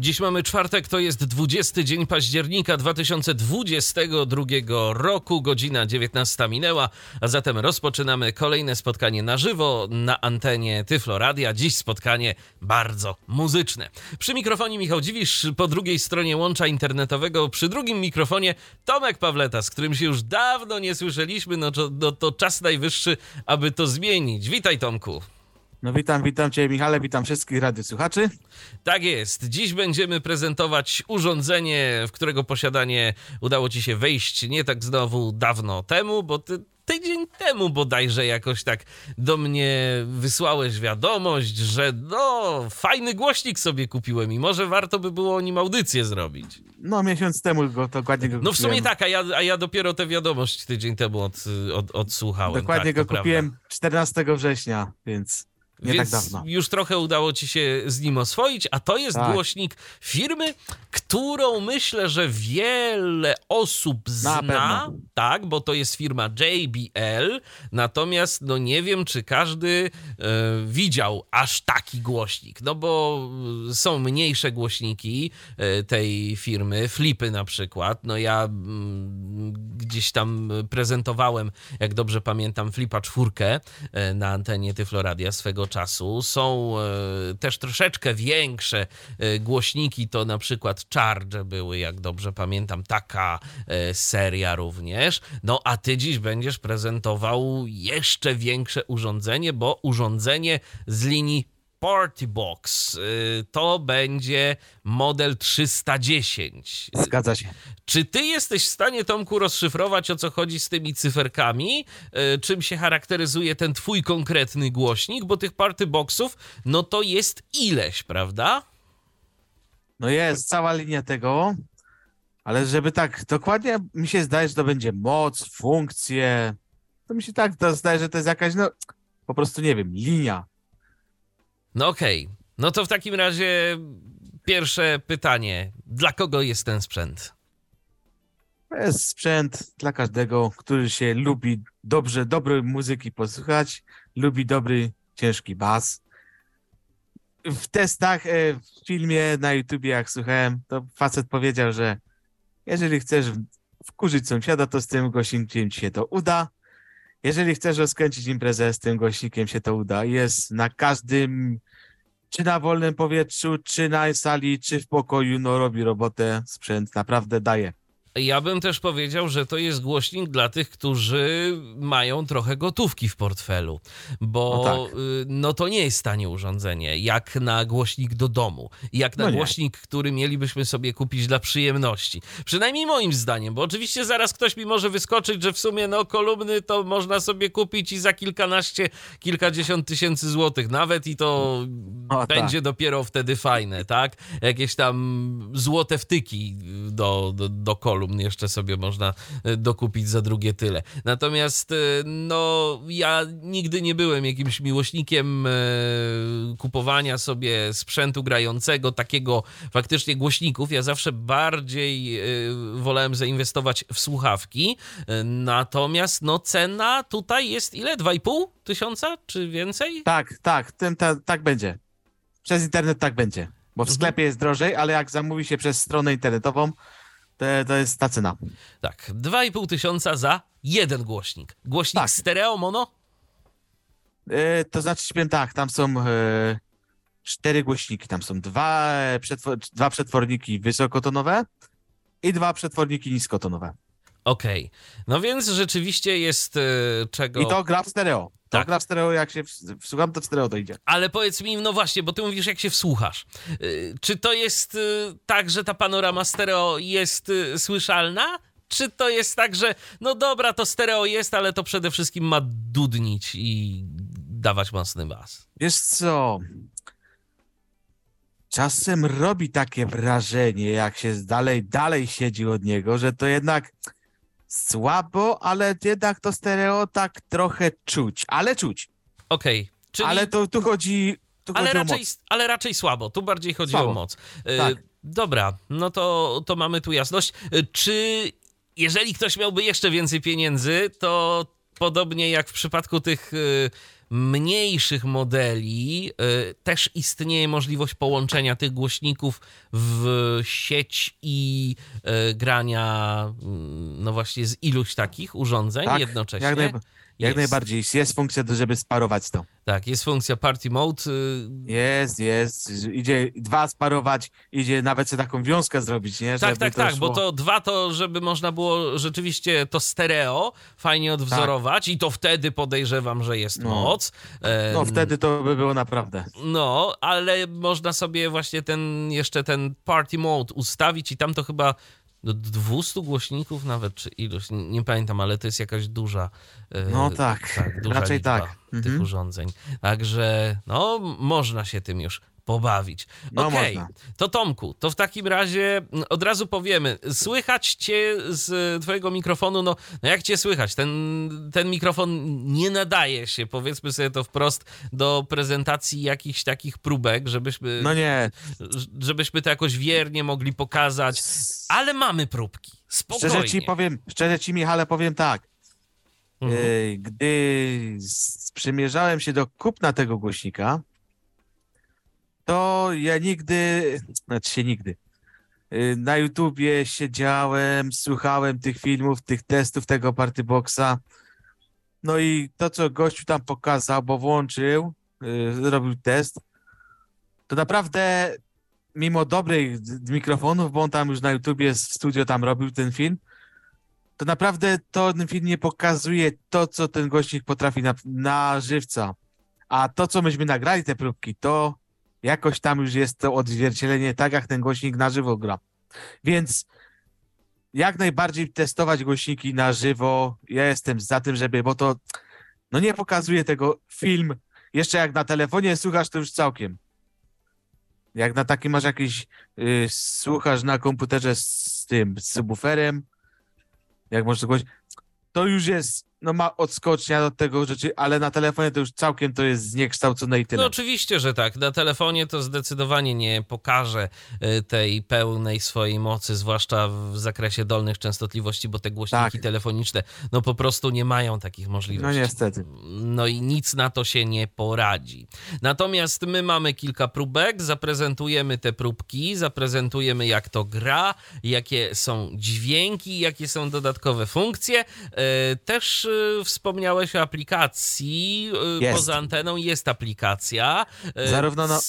Dziś mamy czwartek, to jest 20 dzień października 2022 roku, godzina 19 minęła, a zatem rozpoczynamy kolejne spotkanie na żywo na antenie Tyflo Radia. Dziś spotkanie bardzo muzyczne. Przy mikrofonie Michał Dziwisz, po drugiej stronie łącza internetowego, przy drugim mikrofonie Tomek Pawleta, z którym się już dawno nie słyszeliśmy, to czas najwyższy, aby to zmienić. Witaj, Tomku. No witam Cię, Michale, witam wszystkich radiosłuchaczy. Tak jest, dziś będziemy prezentować urządzenie, w którego posiadanie udało Ci się wejść nie tak znowu dawno temu, bo tydzień temu bodajże jakoś tak do mnie wysłałeś wiadomość, że fajny głośnik sobie kupiłem i może warto by było o nim audycję zrobić. No miesiąc temu go dokładnie go kupiłem. No w sumie tak, a ja dopiero tę wiadomość tydzień temu odsłuchałem. Dokładnie tak, go kupiłem, prawda. 14 września, więc... Więc tak dawno. Już trochę udało Ci się z nim oswoić, a to jest głośnik firmy, którą myślę, że wiele osób zna, tak, bo to jest firma JBL, natomiast nie wiem, czy każdy widział aż taki głośnik, bo są mniejsze głośniki tej firmy, Flipy na przykład, ja gdzieś tam prezentowałem, jak dobrze pamiętam, Flipa 4 na antenie Tyflo Radia swego czasu. Są też troszeczkę większe głośniki, to na przykład Charge były, jak dobrze pamiętam, taka seria również. A Ty dziś będziesz prezentował jeszcze większe urządzenie, bo urządzenie z linii Party Box to będzie model 310. Zgadza się. Czy ty jesteś w stanie, Tomku, rozszyfrować, o co chodzi z tymi cyferkami? Czym się charakteryzuje ten twój konkretny głośnik? Bo tych Party Boxów, to jest ileś, prawda? Jest cała linia tego, ale żeby tak dokładnie mi się zdaje, że to będzie moc, funkcje, to mi się tak zdaje, że to jest jakaś, po prostu nie wiem, linia. Okej. To w takim razie pierwsze pytanie. Dla kogo jest ten sprzęt? To jest sprzęt dla każdego, który się lubi dobrej muzyki posłuchać, lubi dobry, ciężki bas. W testach, w filmie na YouTubie, jak słuchałem, to facet powiedział, że jeżeli chcesz wkurzyć sąsiada, to z tym głośnikiem ci się to uda. Jeżeli chcesz rozkręcić imprezę, z tym głośnikiem się to uda. Jest na każdym, czy na wolnym powietrzu, czy na sali, czy w pokoju, robi robotę, sprzęt naprawdę daje. Ja bym też powiedział, że to jest głośnik dla tych, którzy mają trochę gotówki w portfelu, bo to nie jest tanie urządzenie, jak na głośnik do domu, jak na głośnik, który mielibyśmy sobie kupić dla przyjemności. Przynajmniej moim zdaniem, bo oczywiście zaraz ktoś mi może wyskoczyć, że w sumie kolumny to można sobie kupić i za kilkadziesiąt tysięcy złotych nawet i to będzie dopiero wtedy fajne, tak? Jakieś tam złote wtyki do kolumn. Jeszcze sobie można dokupić za drugie tyle. Natomiast ja nigdy nie byłem jakimś miłośnikiem kupowania sobie sprzętu grającego, takiego faktycznie głośników. Ja zawsze bardziej wolałem zainwestować w słuchawki. Natomiast cena tutaj jest ile? 2,5 tysiąca czy więcej? Tak. Tak będzie. Przez internet tak będzie. Bo w sklepie jest drożej, ale jak zamówi się przez stronę internetową, to jest ta cena. Tak, 2,5 tysiąca za jeden głośnik. Głośnik stereo, mono? To znaczy, tam są 4 głośniki. Tam są dwa przetworniki wysokotonowe i 2 przetworniki niskotonowe. Okej. Więc rzeczywiście jest czego... I to gra w stereo. Tak, na stereo, jak się wsłucham, to w stereo to idzie. Ale powiedz mi, bo ty mówisz, jak się wsłuchasz. Czy to jest tak, że ta panorama stereo jest słyszalna? Czy to jest tak, że to stereo jest, ale to przede wszystkim ma dudnić i dawać mocny bas? Wiesz co, czasem robi takie wrażenie, jak się dalej siedzi od niego, że to jednak... Słabo, ale jednak to stereo tak trochę czuć. Czyli... Ale tu chodzi Ale raczej słabo, tu bardziej chodzi słabo. O moc. Tak. Dobra, no to mamy tu jasność. Czy jeżeli ktoś miałby jeszcze więcej pieniędzy, to podobnie jak w przypadku tych mniejszych modeli też istnieje możliwość połączenia tych głośników w sieć i grania no właśnie z iluś takich urządzeń tak, jednocześnie. Jak najbardziej. Jest funkcja, żeby sparować to. Tak, jest funkcja party mode. Jest. Idzie dwa sparować, idzie nawet sobie taką wiązkę zrobić, nie? Żeby tak, szło... bo to dwa to, żeby można było rzeczywiście to stereo fajnie odwzorować tak. I to wtedy podejrzewam, że jest moc. No wtedy to by było naprawdę. No, ale można sobie właśnie ten party mode ustawić i tam to chyba... Do 200 głośników nawet, czy ilość, nie pamiętam, ale to jest jakaś duża duża raczej liczba tych urządzeń. Także można się tym już pobawić. Okej, to Tomku, to w takim razie od razu powiemy, słychać cię z twojego mikrofonu, no jak cię słychać? Ten mikrofon nie nadaje się, powiedzmy sobie to wprost, do prezentacji jakichś takich próbek, żebyśmy, żebyśmy to jakoś wiernie mogli pokazać, ale mamy próbki, spokojnie. Szczerze ci, Michale, powiem tak, gdy sprzymierzałem się do kupna tego głośnika, to ja nigdy. Na YouTubie siedziałem, słuchałem tych filmów, tych testów tego Party Boxa. No i to, co gościu tam pokazał, bo włączył, zrobił test, to naprawdę mimo dobrych mikrofonów, bo on tam już na YouTubie w studio tam robił ten film, to naprawdę ten film nie pokazuje to, co ten gościnik potrafi na żywca. A to, co myśmy nagrali, te próbki, to jakoś tam już jest to odzwierciedlenie, tak jak ten głośnik na żywo gra. Więc jak najbardziej testować głośniki na żywo. Ja jestem za tym, bo to nie pokazuje tego film. Jeszcze jak na telefonie słuchasz, to już całkiem. Jak na taki masz jakiś, słuchasz na komputerze z tym subwooferem, jak możesz głośnik, to już jest... ma odskocznia do tego rzeczy, ale na telefonie to już całkiem to jest zniekształcone i tyle. No oczywiście, że tak. Na telefonie to zdecydowanie nie pokaże tej pełnej swojej mocy, zwłaszcza w zakresie dolnych częstotliwości, bo te głośniki telefoniczne po prostu nie mają takich możliwości. No niestety. No i nic na to się nie poradzi. Natomiast my mamy kilka próbek, zaprezentujemy te próbki, zaprezentujemy jak to gra, jakie są dźwięki, jakie są dodatkowe funkcje. Też wspomniałeś o aplikacji. Jest. Poza anteną jest aplikacja. Zarówno na...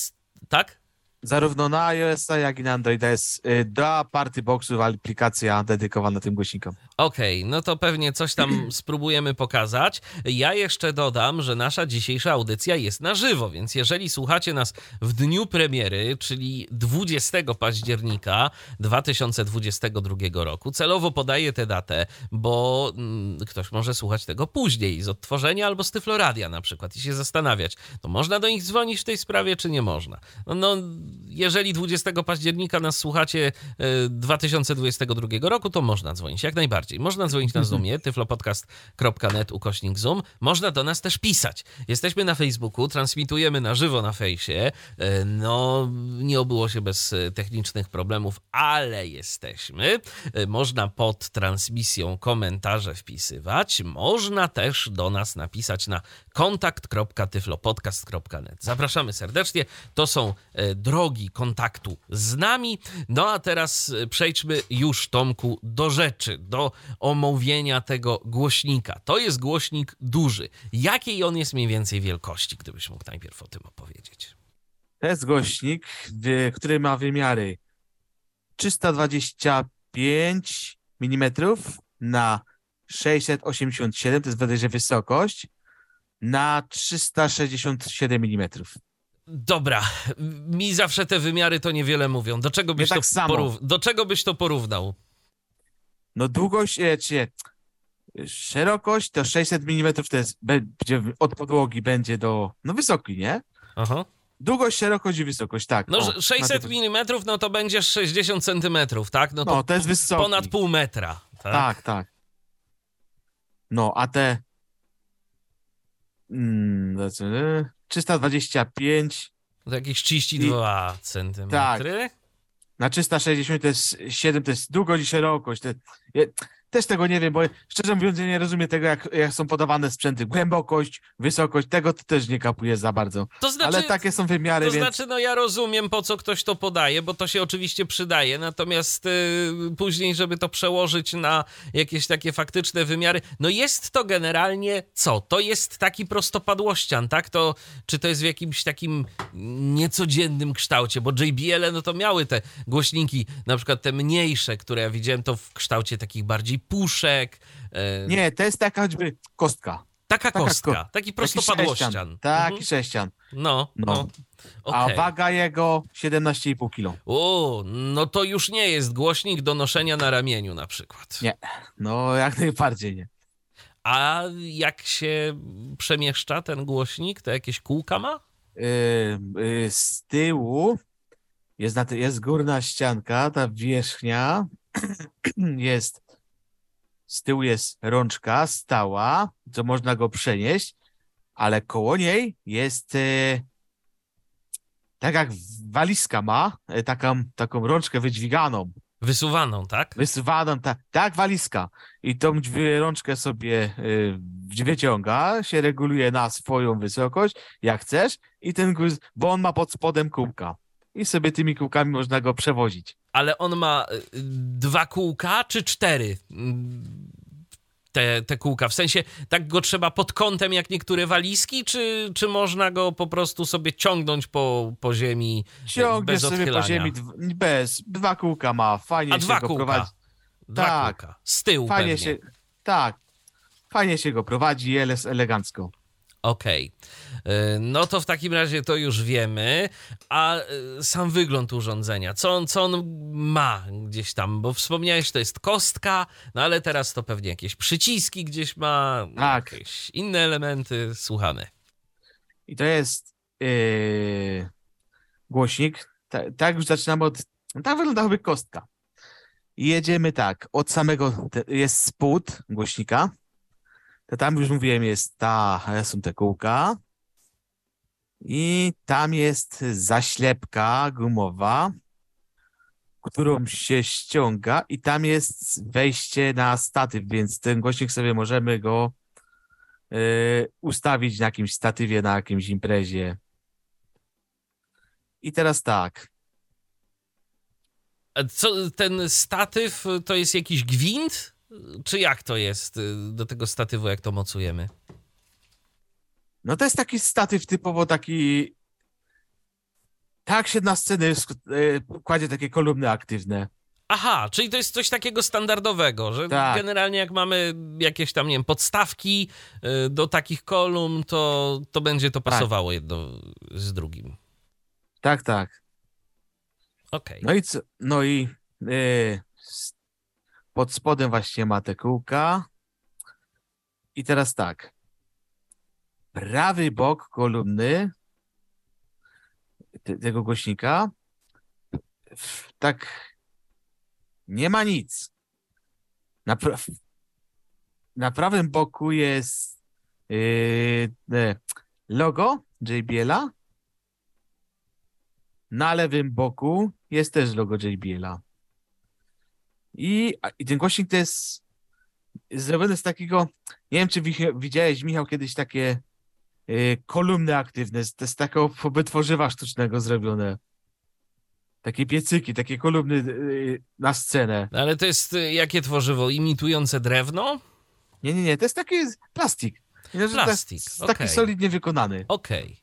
Tak? Zarówno na iOS-a, jak i na Androida jest do Party Boxów aplikacja dedykowana tym głośnikom. Okej, no to pewnie coś tam spróbujemy pokazać. Ja jeszcze dodam, że nasza dzisiejsza audycja jest na żywo, więc jeżeli słuchacie nas w dniu premiery, czyli 20 października 2022 roku, celowo podaję tę datę, bo ktoś może słuchać tego później, z odtworzenia albo z Tyfloradia na przykład i się zastanawiać, to można do nich dzwonić w tej sprawie, czy nie można? Jeżeli 20 października nas słuchacie 2022 roku, to można dzwonić, jak najbardziej. Można dzwonić na Zoomie, tyflopodcast.net/Zoom. Można do nas też pisać. Jesteśmy na Facebooku, transmitujemy na żywo na fejsie. Nie obyło się bez technicznych problemów, ale jesteśmy. Można pod transmisją komentarze wpisywać. Można też do nas napisać na kontakt.tyflopodcast.net. Zapraszamy serdecznie. To są drogi kontaktu z nami. A teraz przejdźmy już, Tomku, do rzeczy, do omówienia tego głośnika. To jest głośnik duży. Jakiej on jest mniej więcej wielkości, gdybyś mógł najpierw o tym opowiedzieć? To jest głośnik, który ma wymiary 325 mm na 687, to jest bodajże wysokość, na 367 mm. Dobra, mi zawsze te wymiary to niewiele mówią. Do czego byś to porównał? No długość, szerokość to 600 mm, to jest od podłogi będzie do wysoki, nie? Aha. Długość, szerokość i wysokość, tak. 600 mm, to będzie 60 cm, tak? To jest wysoki. Ponad pół metra. Tak, tak. A te... 325 To jakieś 32 cm. Tak. Na 360 to jest 7, to jest długość i szerokość. Ja też tego nie wiem, bo szczerze mówiąc ja nie rozumiem tego, jak są podawane sprzęty. Głębokość, wysokość, tego to też nie kapuje za bardzo. To znaczy, ale takie są wymiary, to więc... znaczy, no ja rozumiem, po co ktoś to podaje, bo to się oczywiście przydaje, natomiast później, żeby to przełożyć na jakieś takie faktyczne wymiary, no jest to generalnie co? To jest taki prostopadłościan, tak? To, czy to jest w jakimś takim niecodziennym kształcie, bo JBL-e, no to miały te głośniki, na przykład te mniejsze, które ja widziałem, to w kształcie takich bardziej puszek. Nie, to jest taka choćby kostka. Taka kostka, taki prostopadłościan. Taki sześcian. No. Okay. A waga jego 17,5 kg. No to już nie jest głośnik do noszenia na ramieniu na przykład. Nie, no jak najbardziej nie. A jak się przemieszcza ten głośnik, to jakieś kółka ma? Z tyłu jest górna ścianka, ta wierzchnia jest... Z tyłu jest rączka stała, co można go przenieść, ale koło niej jest tak jak walizka ma, taką rączkę wydźwiganą. Wysuwaną, tak? Wysuwaną, tak, walizka. I tą rączkę sobie wyciąga, się reguluje na swoją wysokość, jak chcesz, i ten guz, bo on ma pod spodem kółka. I sobie tymi kółkami można go przewozić. Ale on ma 2 kółka czy 4? Te kółka, w sensie tak go trzeba pod kątem jak niektóre walizki, czy można go po prostu sobie ciągnąć po ziemi? Ciągnie bez odchylania? Ciągnie sobie po ziemi bez. 2 kółka ma, fajnie się go prowadzi. 2 kółka, z tyłu fajnie pewnie. Fajnie się go prowadzi, jest elegancko. Okej, no to w takim razie to już wiemy, a sam wygląd urządzenia, co on ma gdzieś tam, bo wspomniałeś, to jest kostka, no ale teraz to pewnie jakieś przyciski gdzieś ma, tak. Jakieś inne elementy, słuchamy. I to jest głośnik, tak już zaczynamy od, tak wygląda chyba kostka. I jedziemy tak, od samego, jest spód głośnika. To tam już mówiłem, są te kółka i tam jest zaślepka gumowa, którą się ściąga i tam jest wejście na statyw, więc ten głośnik sobie możemy go ustawić na jakimś statywie, na jakimś imprezie. I teraz tak. A co, ten statyw to jest jakiś gwint? Czy jak to jest do tego statywu, jak to mocujemy? No to jest taki statyw typowo taki... Tak się na sceny kładzie takie kolumny aktywne. Aha, czyli to jest coś takiego standardowego, że tak. Generalnie jak mamy jakieś tam, nie wiem, podstawki do takich kolumn, to będzie to pasowało tak. Jedno z drugim. Tak. Okej. Okay. No i... Pod spodem właśnie ma te kółka. I teraz tak. Prawy bok kolumny tego głośnika tak nie ma nic. Na prawym boku jest logo JBL-a. Na lewym boku jest też logo JBL-a. I ten głośnik to jest zrobiony z takiego, nie wiem, czy widziałeś, Michał, kiedyś takie kolumny aktywne, to jest takiego wytworzywa sztucznego zrobione. Takie piecyki, takie kolumny na scenę. Ale to jest jakie tworzywo? Imitujące drewno? Nie, to jest taki plastik. Plastik, taki okay. Solidnie wykonany. Okej.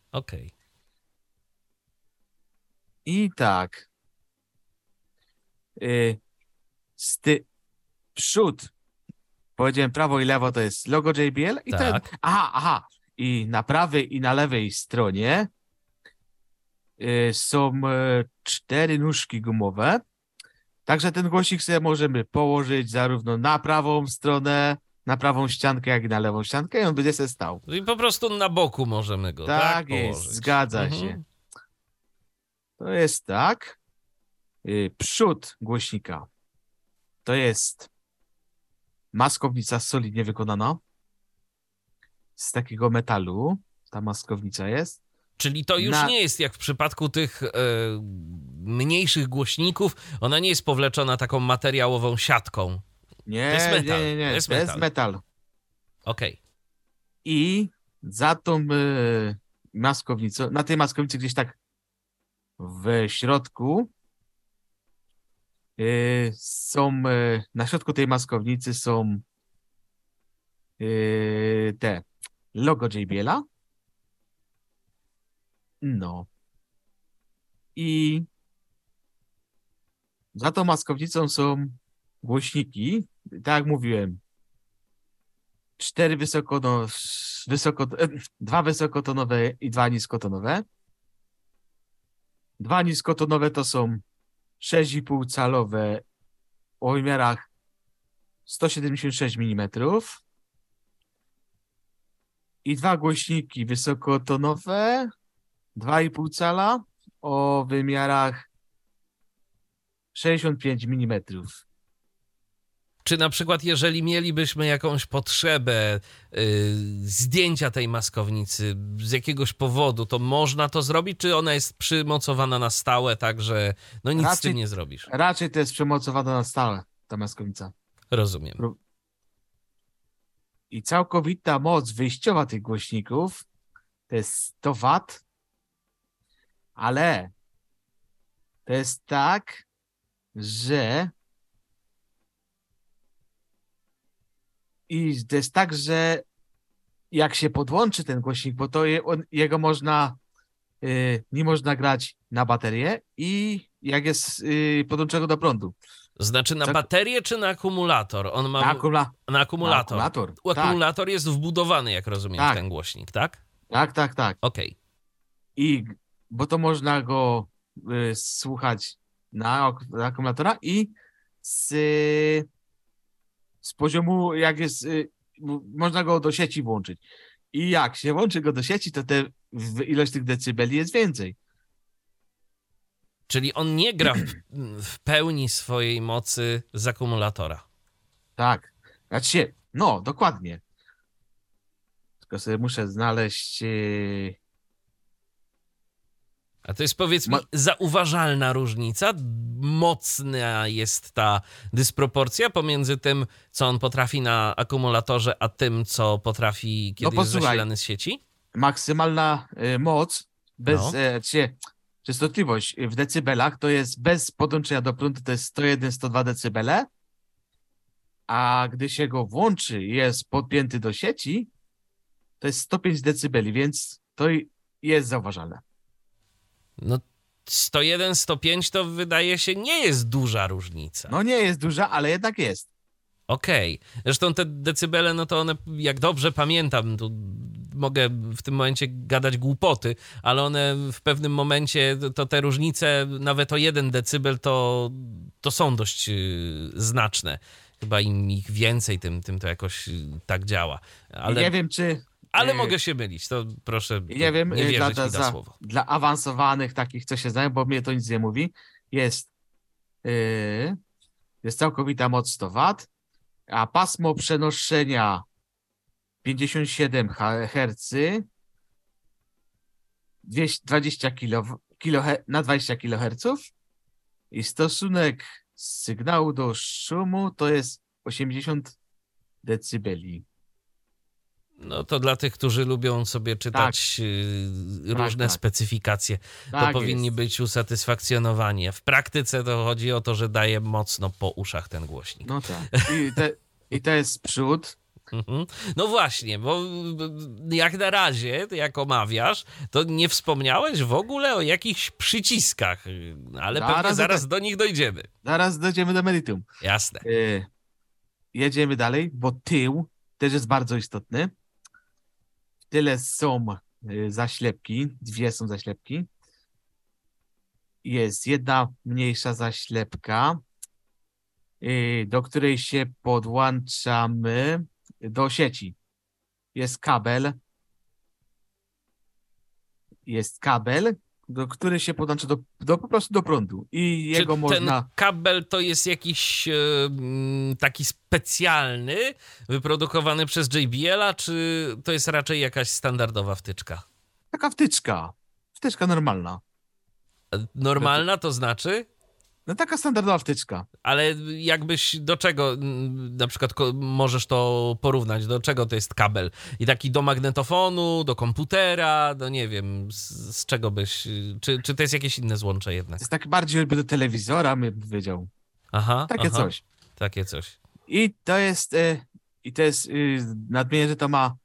I tak. Przód, powiedziałem prawo i lewo, to jest logo JBL i tak. Ten, aha, i na prawej i na lewej stronie są 4 nóżki gumowe, także ten głośnik sobie możemy położyć zarówno na prawą stronę, na prawą ściankę, jak i na lewą ściankę i on będzie sobie stał. I po prostu na boku możemy go tak jest, położyć. Zgadza się. To jest tak. Przód głośnika. To jest maskownica solidnie wykonana z takiego metalu. Ta maskownica jest. Czyli to już nie jest jak w przypadku tych mniejszych głośników, ona nie jest powleczona taką materiałową siatką. Nie, to jest metal. Nie. To jest metal. Okej. I za tą maskownicą, na tej maskownicy gdzieś tak w środku są, na środku tej maskownicy są te logo JBL-a. No. I za tą maskownicą są głośniki. Tak jak mówiłem, dwa wysokotonowe i dwa niskotonowe. Dwa niskotonowe to są 6,5 calowe o wymiarach 176 mm. I dwa głośniki wysokotonowe 2,5 cala o wymiarach 65 mm. Czy na przykład, jeżeli mielibyśmy jakąś potrzebę zdjęcia tej maskownicy z jakiegoś powodu, to można to zrobić, czy ona jest przymocowana na stałe, tak że no nic raczej z tym nie zrobisz? Raczej to jest przymocowana na stałe, ta maskownica. Rozumiem. I całkowita moc wyjściowa tych głośników to jest 100 W, ale to jest tak, że i to jest tak, że jak się podłączy ten głośnik, bo to jego można, nie można grać na baterię i jak jest podłączego do prądu. Znaczy na baterię czy na akumulator? On ma na akumulator. Akumulator tak. Jest wbudowany, jak rozumiem, tak. Ten głośnik, tak? Tak. Okej. I bo to można go słuchać na akumulatora i z poziomu, jak jest, można go do sieci włączyć. I jak się włączy go do sieci, to ilość tych decybeli jest więcej. Czyli on nie gra w pełni swojej mocy z akumulatora. Tak. Znaczy, no, dokładnie. Tylko sobie muszę znaleźć... A to jest, powiedzmy, zauważalna różnica. Mocna jest ta dysproporcja pomiędzy tym, co on potrafi na akumulatorze, a tym, co potrafi, kiedy jest zasilany z sieci? Maksymalna moc, częstotliwość w decybelach, to jest bez podłączenia do prądu, to jest 101-102 decybele, a gdy się go włączy i jest podpięty do sieci, to jest 105 decybeli, więc to jest zauważalne. No 101, 105 to wydaje się nie jest duża różnica. No nie jest duża, ale jednak jest. Okej. Zresztą te decybele, no to one, jak dobrze pamiętam, tu mogę w tym momencie gadać głupoty, ale one w pewnym momencie, to te różnice, nawet o 1 decybel, to są dość znaczne. Chyba im ich więcej, tym to jakoś tak działa. Ale... Nie wiem, czy... Ale mogę się mylić, to proszę nie wierzyć mi na słowo. Dla awansowanych takich, co się znają, bo mnie to nic nie mówi, jest całkowita moc 100 W, a pasmo przenoszenia 57 Hz 20 kHz i stosunek sygnału do szumu to jest 80 decybeli. No to dla tych, którzy lubią sobie czytać różne specyfikacje, to powinni być usatysfakcjonowani. W praktyce to chodzi o to, że daje mocno po uszach ten głośnik. No tak. I to jest przód. No właśnie, bo jak na razie, jak omawiasz, to nie wspomniałeś w ogóle o jakichś przyciskach, ale pewnie zaraz do nich dojdziemy. Zaraz dojdziemy do meritum. Jasne. Jedziemy dalej, bo tył też jest bardzo istotny. Tyle są zaślepki. 2 są zaślepki. Jest jedna mniejsza zaślepka, do której się podłączamy do sieci. Jest kabel. Do której się podłącza po prostu do prądu i jego można... Ten kabel to jest jakiś taki specjalny, wyprodukowany przez JBL-a, czy to jest raczej jakaś standardowa wtyczka? Taka wtyczka. Wtyczka normalna. Normalna to znaczy? No taka standardowa wtyczka. Ale jakbyś do czego, na przykład możesz to porównać, do czego to jest kabel? I taki do magnetofonu, do komputera, no nie wiem, z czego byś... Czy to jest jakieś inne złącze jednak? To jest tak bardziej do telewizora, bym powiedział. Aha, Takie coś. Takie coś. I to jest nadmienię, że to ma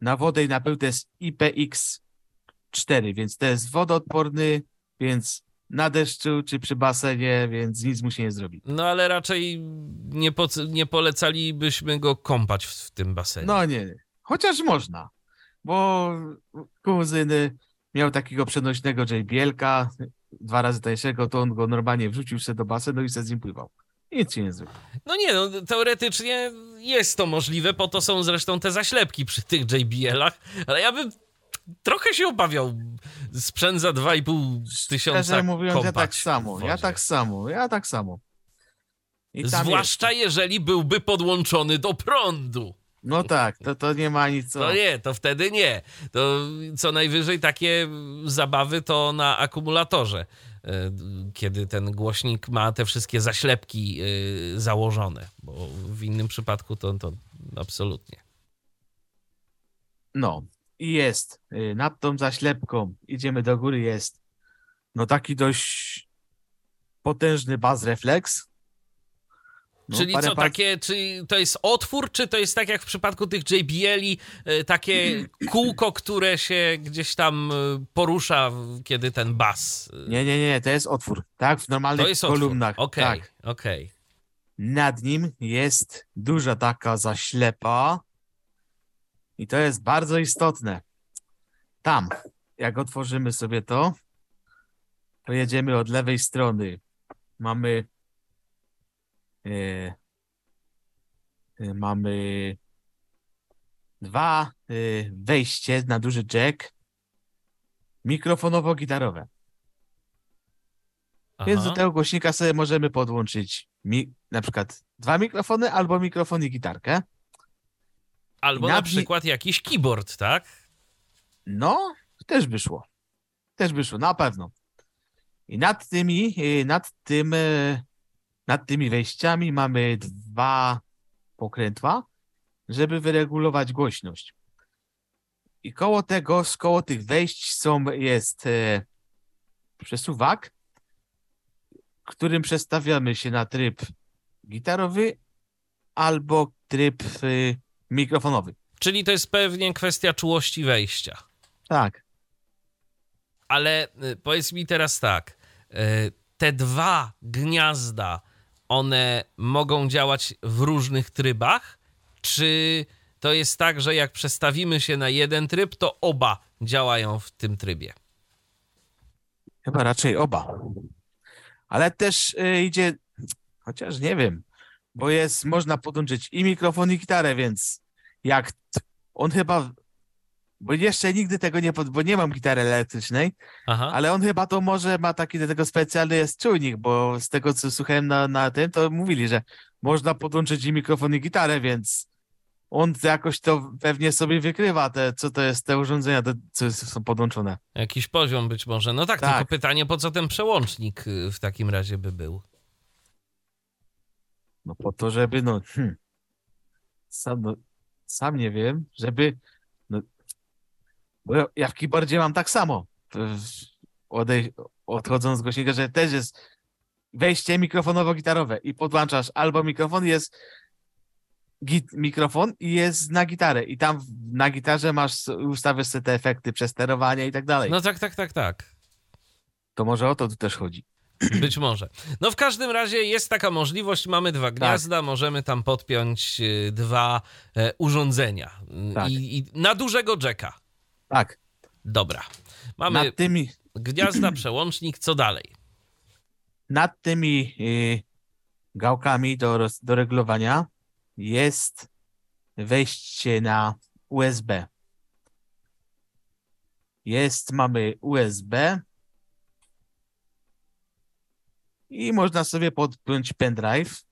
na wodę i na pył to jest IPX4, więc to jest wodoodporny, więc na deszczu czy przy basenie, więc nic mu się nie zrobi. No ale raczej nie polecalibyśmy go kąpać w tym basenie. No nie, chociaż można, bo kuzyn miał takiego przenośnego JBL-ka, 2 razy tańszego, to on go normalnie wrzucił się do basenu i się z nim pływał. Nic się nie zrobił. No nie, no, teoretycznie jest to możliwe, po to są zresztą te zaślepki przy tych JBL-ach, ale ja bym trochę się obawiał sprzęt za 2,5 tysiąca. Szczerze mówiąc, ja tak samo. I zwłaszcza jeżeli byłby podłączony do prądu. No tak, to nie ma nic co. To nie, to wtedy nie. To co najwyżej takie zabawy to na akumulatorze, kiedy ten głośnik ma te wszystkie zaślepki założone, bo w innym przypadku to absolutnie. No i jest, nad tą zaślepką idziemy do góry, jest no taki dość potężny buzz refleks. No, czyli co, takie, czy to jest otwór, czy to jest tak jak w przypadku tych JBL-i, takie kółko, które się gdzieś tam porusza, kiedy ten bas... Nie, to jest otwór, tak, w normalnych kolumnach. Okej. Nad nim jest duża taka zaślepa i to jest bardzo istotne. Tam, jak otworzymy sobie to jedziemy od lewej strony. Mamy 2 wejście na duży jack mikrofonowo-gitarowe. Aha. Więc do tego głośnika sobie możemy podłączyć na przykład 2 mikrofony albo mikrofon i gitarkę. Albo na przykład jakiś keyboard, tak? No, też by szło. Na pewno. I nad tymi wejściami mamy 2 pokrętła, żeby wyregulować głośność. I koło tych wejść jest przesuwak, którym przestawiamy się na tryb gitarowy albo tryb mikrofonowy. Czyli to jest pewnie kwestia czułości wejścia. Tak. Ale powiedz mi teraz tak, te 2 gniazda, one mogą działać w różnych trybach? Czy to jest tak, że jak przestawimy się na jeden tryb, to oba działają w tym trybie? Chyba raczej oba. Ale też idzie, chociaż nie wiem, bo można podłączyć i mikrofon, i gitarę, więc jak on chyba... Bo jeszcze nigdy tego nie... bo nie mam gitary elektrycznej. Aha. Ale on chyba to może ma taki do tego specjalny jest czujnik, bo z tego, co słuchałem na tym, to mówili, że można podłączyć i mikrofon, i gitarę, więc on jakoś to pewnie sobie wykrywa, co to jest te urządzenia, co są podłączone. Jakiś poziom być może. No tak, tylko pytanie, po co ten przełącznik w takim razie by był? No po to, żeby sam nie wiem, żeby... Bo ja w keyboardzie mam tak samo, odchodząc z głośnika, że też jest wejście mikrofonowo-gitarowe i podłączasz albo mikrofon, jest mikrofon i jest na gitarę i tam na gitarze ustawiasz sobie te efekty przesterowania i tak dalej. No tak. To może o to tu też chodzi. Być może. No w każdym razie jest taka możliwość, mamy 2 gniazda, możemy tam podpiąć 2 urządzenia i na dużego jacka. Tak. Dobra. Mamy gniazda, przełącznik, co dalej? Nad tymi gałkami do reglowania jest wejście na USB. Mamy USB i można sobie podpiąć pendrive.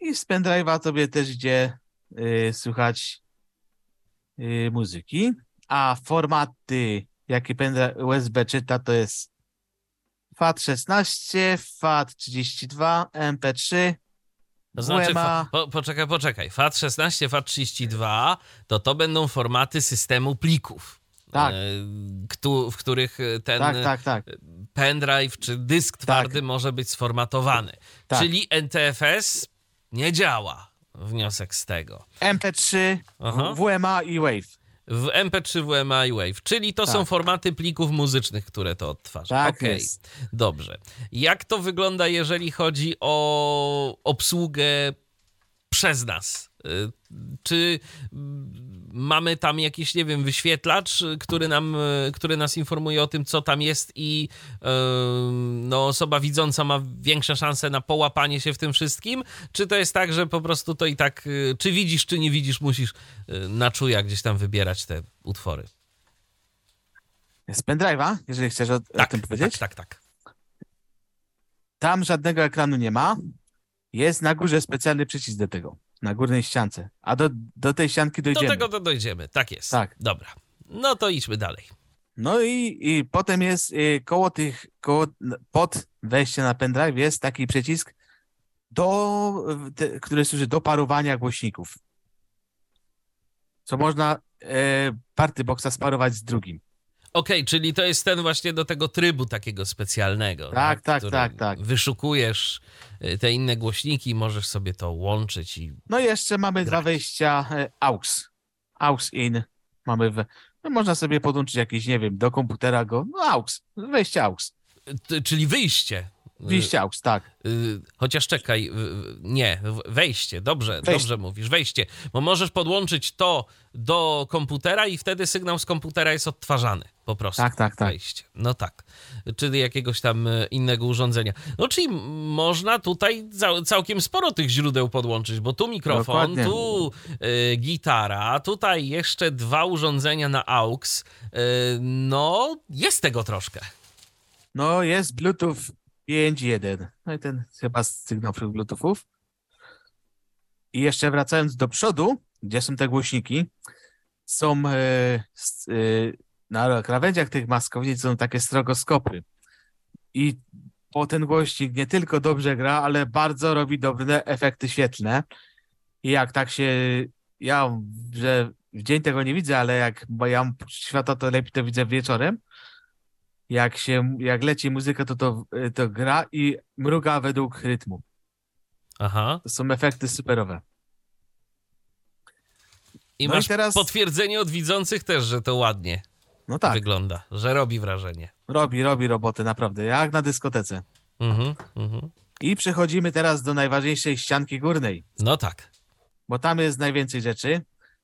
I z pendrive'a sobie też idzie słuchać muzyki, A formaty, jakie pendrive USB czyta, to jest FAT16, FAT32, MP3, to znaczy, WMA... Poczekaj. FAT16, FAT32, to będą formaty systemu plików. Tak. W których ten pendrive czy dysk twardy może być sformatowany. Tak. Czyli NTFS nie działa, wniosek z tego. MP3, WMA i WAV. W MP3, WMA i WAV, czyli to są formaty plików muzycznych, które to odtwarza. Tak, okay. Jest. Dobrze. Jak to wygląda, jeżeli chodzi o obsługę przez nas? Czy mamy tam jakiś, nie wiem, wyświetlacz, który nas informuje o tym, co tam jest i no, osoba widząca ma większe szanse na połapanie się w tym wszystkim? Czy to jest tak, że po prostu to i tak, czy widzisz, czy nie widzisz, musisz na czuja gdzieś tam wybierać te utwory? Z pendrive'a, jeżeli chcesz o tym powiedzieć? Tak. Tam żadnego ekranu nie ma. Jest na górze specjalny przycisk do tego. Na górnej ściance. A do tej ścianki dojdziemy. Do tego to dojdziemy, tak jest. Tak. Dobra. No to idźmy dalej. No i potem jest pod wejście na pendrive jest taki przycisk, który służy do parowania głośników. Co można party boxa sparować z drugim. Okej, czyli to jest ten właśnie do tego trybu takiego specjalnego. Tak. Wyszukujesz te inne głośniki, możesz sobie to łączyć i... No i jeszcze mamy dwa wejścia AUX. AUX in. Mamy można sobie podłączyć jakiś, nie wiem, do komputera AUX. Wejście AUX. Czyli wyjście. Wyjście AUX, tak. Chociaż czekaj, nie, wejście, dobrze mówisz, wejście. Bo możesz podłączyć to do komputera i wtedy sygnał z komputera jest odtwarzany po prostu. Tak. Wejście. No tak, czyli jakiegoś tam innego urządzenia. No czyli można tutaj całkiem sporo tych źródeł podłączyć, bo tu mikrofon, dokładnie. Tu gitara, tutaj jeszcze dwa urządzenia na AUX. No, jest tego troszkę. No, jest Bluetooth 5.1. No i ten chyba sygnał Bluetoothów. I jeszcze wracając do przodu, gdzie są te głośniki, są na krawędziach tych maskownic są takie stroboskopy. I bo ten głośnik nie tylko dobrze gra, ale bardzo robi dobre efekty świetlne. I jak tak się... Ja że w dzień tego nie widzę, ale jak ja światło to lepiej to widzę wieczorem. Jak leci muzyka, to gra i mruga według rytmu. Aha. To są efekty superowe. I no masz i teraz... potwierdzenie od widzących też, że to ładnie wygląda, że robi wrażenie. Robi robotę, naprawdę, jak na dyskotece. I przechodzimy teraz do najważniejszej ścianki górnej. No tak. Bo tam jest najwięcej rzeczy.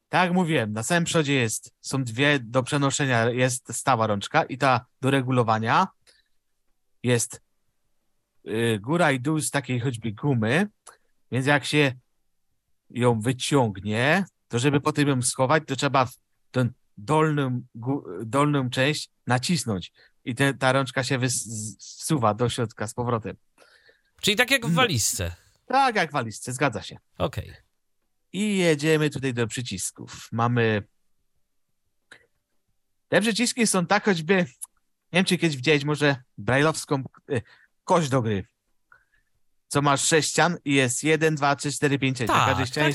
Tak jak mówiłem, na samym przodzie są dwie do przenoszenia, jest stała rączka i ta do regulowania jest góra i dół z takiej choćby gumy, więc jak się ją wyciągnie, to żeby potem ją schować, to trzeba tę dolną część nacisnąć i ta rączka się wsuwa do środka z powrotem. Czyli tak jak w walizce. Tak jak w walizce, zgadza się. Okej. I jedziemy tutaj do przycisków. Mamy... Te przyciski są tak choćby... Nie wiem, czy kiedyś widziałeś może brajlowską kość do gry. Co masz 6 ścian i jest 1, 2, 3, 4, 5,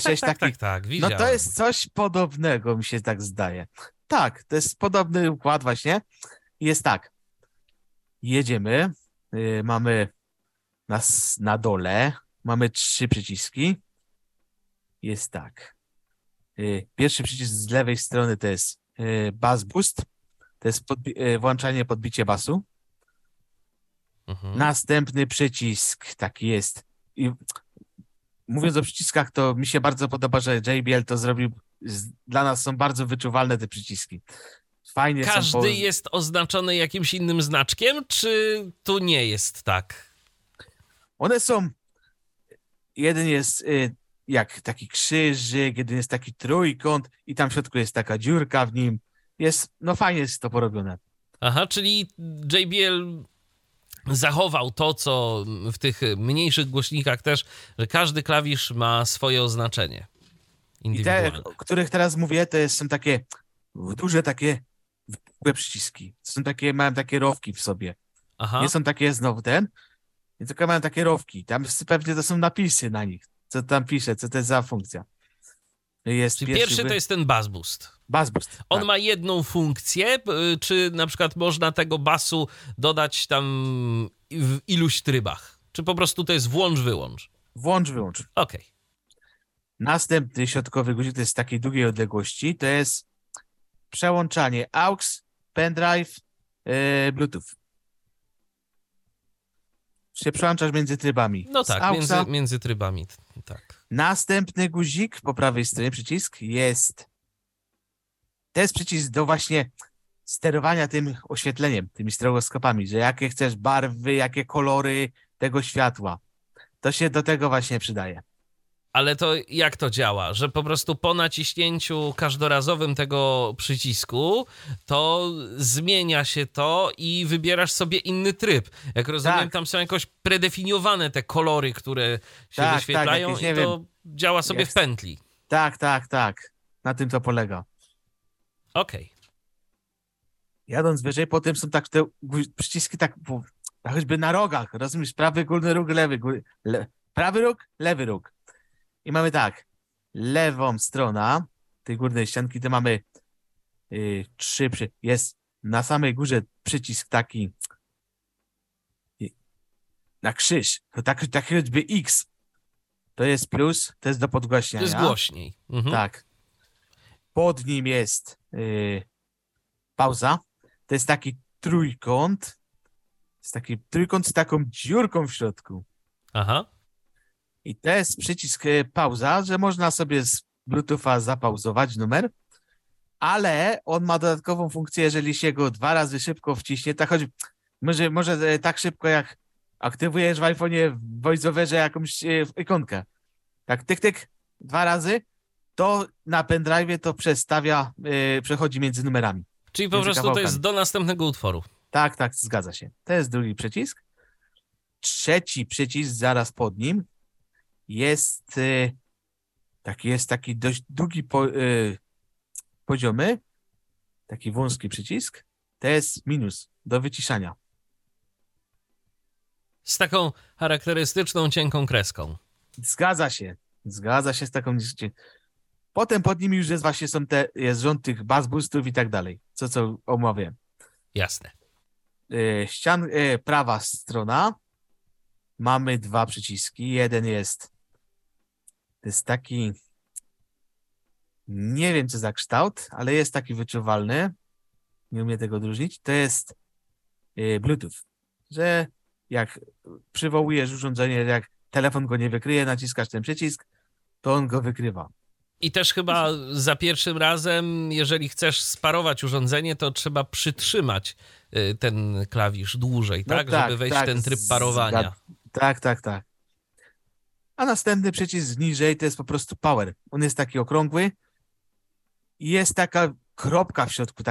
6. No to jest coś podobnego, mi się tak zdaje. Tak, to jest podobny układ właśnie. Jest tak. Jedziemy. Mamy nas na dole. Mamy 3 przyciski. Jest tak. Pierwszy przycisk z lewej strony to jest bass boost. To jest włączanie, podbicie basu. Następny przycisk taki jest. I mówiąc o przyciskach, to mi się bardzo podoba, że JBL to zrobił. Dla nas są bardzo wyczuwalne te przyciski. Fajnie. Każdy jest oznaczony jakimś innym znaczkiem, czy tu nie jest tak? One są. Jeden jest... jak taki krzyżyk, jeden jest taki trójkąt i tam w środku jest taka dziurka w nim. Jest, no fajnie jest to porobione. Aha, czyli JBL zachował to, co w tych mniejszych głośnikach też, że każdy klawisz ma swoje oznaczenie indywidualne. I te, o których teraz mówię, to są takie w duże takie przyciski. Są takie, mają takie rowki w sobie. Aha. Nie są takie znowu tylko mają takie rowki. Tam pewnie to są napisy na nich. Co tam pisze, co to jest za funkcja. Jest pierwszy to jest ten bus boost. Bus boost. On tak. Ma jedną funkcję, czy na przykład można tego basu dodać tam w iluś trybach? Czy po prostu to jest włącz-wyłącz? Włącz-wyłącz. Okej. Okay. Następny środkowy guzik to jest z takiej długiej odległości, to jest przełączanie AUX, pendrive, Bluetooth. Się przełączasz między trybami. No tak, między trybami, tak. Następny guzik po prawej stronie, przycisk jest... To jest przycisk do właśnie sterowania tym oświetleniem, tymi stereoskopami, że jakie chcesz barwy, jakie kolory tego światła. To się do tego właśnie przydaje. Ale to jak to działa? Że po prostu po naciśnięciu każdorazowym tego przycisku to zmienia się to i wybierasz sobie inny tryb. Jak rozumiem, tak. Tam są jakoś predefiniowane te kolory, które się wyświetlają jakieś, i to działa sobie w pętli. Tak. Na tym to polega. Okej. Jadąc wyżej, potem są tak te przyciski tak choćby na rogach, rozumiesz? Prawy górny róg, lewy górny... Prawy róg, lewy róg. I mamy tak, lewą stronę tej górnej ścianki, to mamy jest na samej górze przycisk taki na krzyż, to tak jakby X, to jest plus, to jest do podgłaśniania. To jest głośniej. Mhm. Tak. Pod nim jest pauza, to jest taki trójkąt, z taką dziurką w środku. Aha. I to jest przycisk pauza, że można sobie z Bluetootha zapauzować numer, ale on ma dodatkową funkcję, jeżeli się go 2 razy szybko wciśnie, tak choć może tak szybko jak aktywujesz w iPhone'ie w VoiceOverze jakąś ikonkę. Tak tyk 2 razy, to na pendrive'ie to przechodzi między numerami. Czyli po prostu to jest do następnego utworu. Tak, zgadza się. To jest drugi przycisk. Trzeci przycisk zaraz pod nim jest taki dość długi poziomy, taki wąski przycisk, to jest minus, do wyciszania. Z taką charakterystyczną, cienką kreską. Zgadza się z taką... Potem pod nimi już jest rząd tych bus boostów i tak dalej, co omawiam. Jasne. Prawa strona, mamy 2 przyciski, jeden jest... To jest taki, nie wiem co za kształt, ale jest taki wyczuwalny, nie umiem tego odróżnić, to jest Bluetooth, że jak przywołujesz urządzenie, jak telefon go nie wykryje, naciskasz ten przycisk, to on go wykrywa. I też chyba za pierwszym razem, jeżeli chcesz sparować urządzenie, to trzeba przytrzymać ten klawisz dłużej, żeby wejść w ten tryb parowania. Tak. A następny przycisk niżej to jest po prostu power. On jest taki okrągły i jest taka kropka w środku,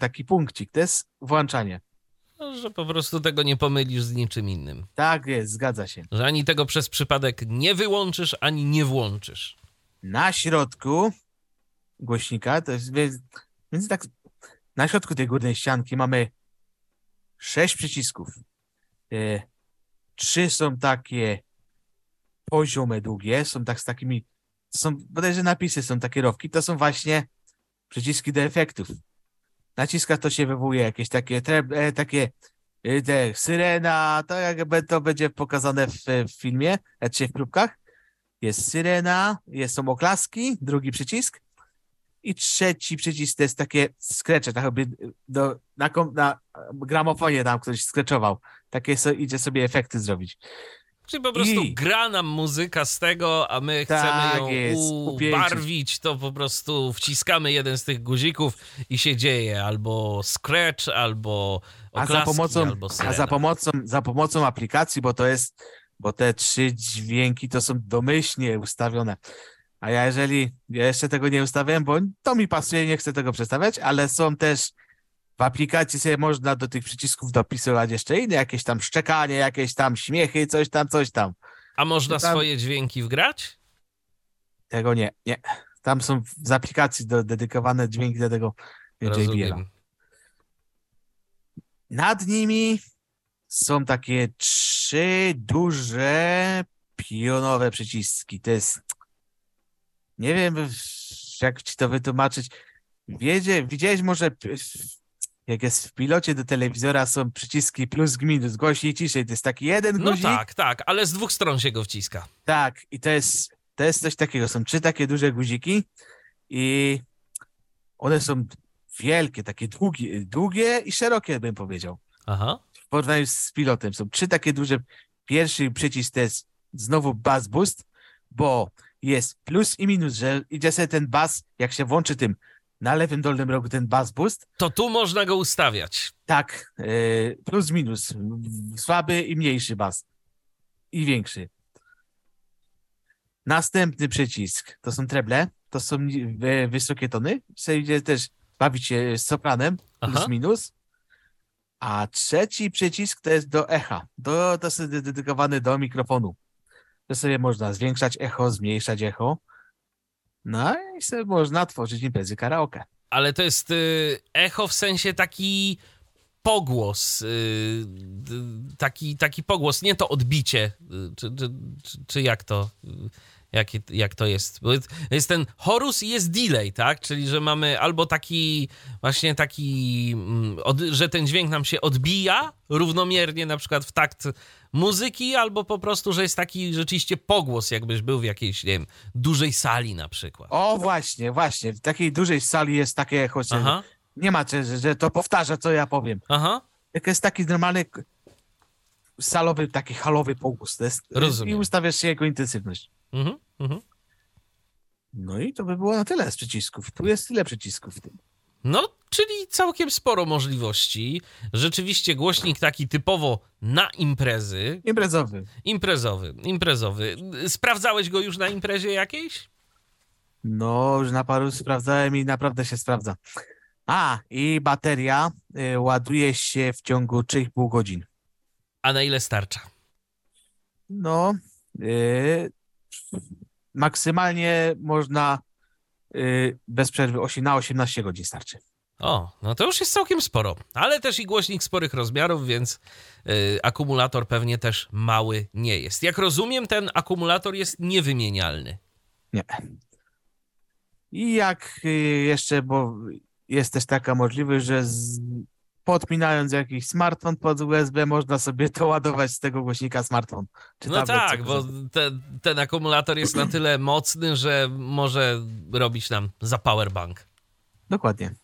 taki punkcik. To jest włączanie. No, że po prostu tego nie pomylisz z niczym innym. Tak jest, zgadza się. Że ani tego przez przypadek nie wyłączysz, ani nie włączysz. Na środku głośnika, to jest, więc tak na środku tej górnej ścianki mamy 6 przycisków. 3 są takie poziome, długie, są tak z takimi, bodajże napisy, są takie rowki, to są właśnie przyciski do efektów. Naciskasz, to się wywołuje jakieś takie syrena, to jakby to będzie pokazane w filmie, czy w próbkach. Jest syrena, są oklaski, drugi przycisk i trzeci przycisk to jest takie skrecze, tak jakby na gramofonie tam ktoś skreczował. Takie idzie sobie efekty zrobić. Czyli po prostu gra nam muzyka z tego, a my chcemy ją ubarwić, to po prostu wciskamy jeden z tych guzików i się dzieje albo scratch, albo oklaski, albo syrena. A za pomocą aplikacji, bo te 3 dźwięki to są domyślnie ustawione. A ja jeszcze tego nie ustawiałem, bo to mi pasuje, nie chcę tego przestawiać, ale są też w aplikacji sobie można do tych przycisków dopisywać jeszcze inne, jakieś tam szczekanie, jakieś tam śmiechy, coś tam. A można swoje dźwięki wgrać? Tego nie. Tam są z aplikacji dedykowane dźwięki do tego. JBL-a. Nad nimi są takie trzy duże pionowe przyciski. To jest... Nie wiem, jak ci to wytłumaczyć. Widziałeś może, jak jest w pilocie do telewizora, są przyciski plus, minus, głośniej, ciszej. To jest taki jeden guzik. No tak, ale z dwóch stron się go wciska. Tak, i to jest coś takiego. Są trzy takie duże guziki i one są wielkie, takie długie i szerokie, bym powiedział. Aha. W porównaniu z pilotem są trzy takie duże. Pierwszy przycisk to jest znowu bass boost, bo jest plus i minus, że idzie sobie ten bass, jak się włączy tym na lewym dolnym rogu ten bass boost. To tu można go ustawiać. Tak, plus minus, słaby i mniejszy bass i większy. Następny przycisk to są treble, to są wysokie tony, idzie też bawić się z sopranem, plus minus. A trzeci przycisk to jest do echa, to jest dedykowany do mikrofonu. To sobie można zwiększać echo, zmniejszać echo. No i sobie można tworzyć imprezy karaoke. Ale to jest echo w sensie taki pogłos. Taki pogłos, nie to odbicie. Czy jak to... Jak to jest? Bo jest ten chorus i jest delay, tak? Czyli, że mamy albo taki, że ten dźwięk nam się odbija równomiernie na przykład w takt muzyki, albo po prostu, że jest taki rzeczywiście pogłos, jakbyś był w jakiejś, nie wiem, dużej sali na przykład. O właśnie. W takiej dużej sali jest takie echo. Nie ma, że to powtarza, co ja powiem. Aha. Jak jest taki normalny salowy, taki halowy pogłos. Rozumiem. I ustawiasz się jego intensywność. No i to by było na tyle z przycisków. Tu jest tyle przycisków w tym. No, czyli całkiem sporo możliwości. Rzeczywiście głośnik taki typowo na imprezy. Imprezowy. Sprawdzałeś go już na imprezie jakiejś? No, już na paru sprawdzałem i naprawdę się sprawdza. I bateria ładuje się w ciągu 3,5 godzin. A na ile starcza? No... maksymalnie można bez przerwy na 18 godzin starczy. O, no to już jest całkiem sporo, ale też i głośnik sporych rozmiarów, więc akumulator pewnie też mały nie jest. Jak rozumiem, ten akumulator jest niewymienialny. Nie. I jak jeszcze, bo jest też taka możliwość, że podpinając jakiś smartfon pod USB, można sobie to ładować z tego głośnika smartfon. Czy no tak, bo ten akumulator jest na tyle mocny, że może robić nam za powerbank. Dokładnie.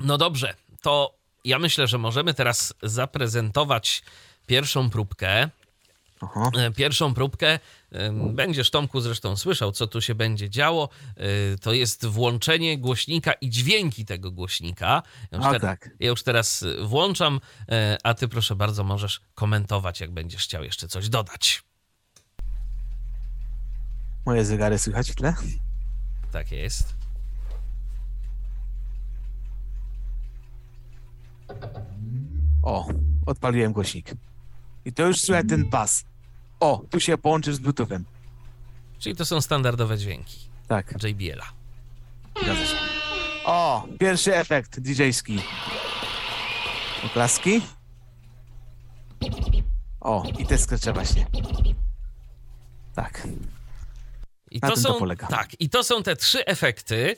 No dobrze, to ja myślę, że możemy teraz zaprezentować pierwszą próbkę. Aha. Pierwszą próbkę. Będziesz, Tomku, zresztą słyszał, co tu się będzie działo. To jest włączenie głośnika i dźwięki tego głośnika. Ja już teraz włączam, a ty proszę bardzo możesz komentować, jak będziesz chciał jeszcze coś dodać. Moje zegary słychać w tle? Tak jest. O, odpaliłem głośnik. I to już słychać ten bas. O, tu się połączył z Bluetoothem. Czyli to są standardowe dźwięki. Tak. JBL-a. O, pierwszy efekt DJ-ski. Oklaski. O, i te skrycze właśnie. Tak. I to są te trzy efekty,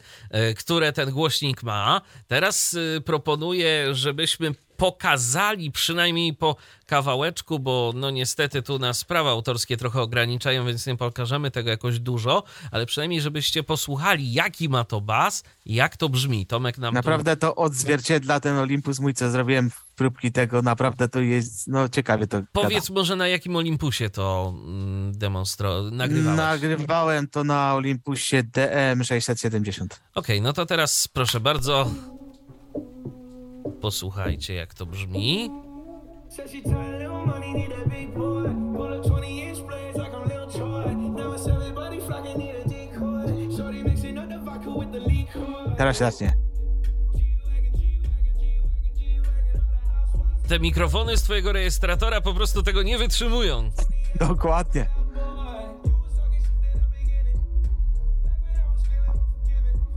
które ten głośnik ma. Teraz proponuję, żebyśmy pokazali przynajmniej po kawałeczku, bo no niestety tu nas prawa autorskie trochę ograniczają, więc nie pokażemy tego jakoś dużo, ale przynajmniej żebyście posłuchali, jaki ma to bas, jak to brzmi. Tomek nam naprawdę to odzwierciedla ten Olympus mój, co zrobiłem próbki tego, naprawdę to jest, no ciekawie to Powiedz gada. Może na jakim Olympusie to nagrywałeś? Nagrywałem to na Olympusie DM670. Okej, no to teraz proszę bardzo... Posłuchajcie, jak to brzmi. Teraz się zacznie. Te mikrofony z twojego rejestratora po prostu tego nie wytrzymują. Dokładnie.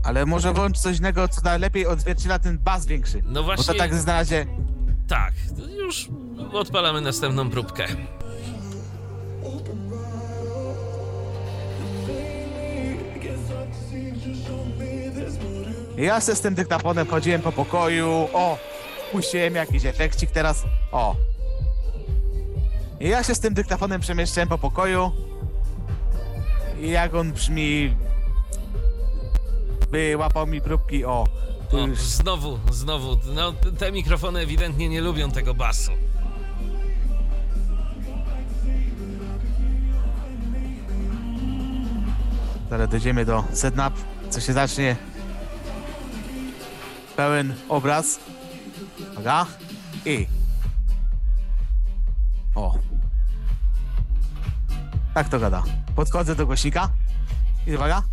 Ale może włącz coś innego, co najlepiej odzwierciedla ten bas większy. No właśnie. Bo to tak znalazłem. Tak, już odpalamy następną próbkę. Ja se z tym dyktafonem chodziłem po pokoju, o, puściłem jakiś efekcik teraz, o. Ja się z tym dyktafonem przemieszczałem po pokoju i jak on brzmi, wyłapał mi próbki, o. O, znowu, no te mikrofony ewidentnie nie lubią tego basu. Zaraz dojdziemy do sedna, co się zacznie. Pełen obraz. Uwaga. I. O. Tak to gada. Podchodzę do głośnika. I uwaga.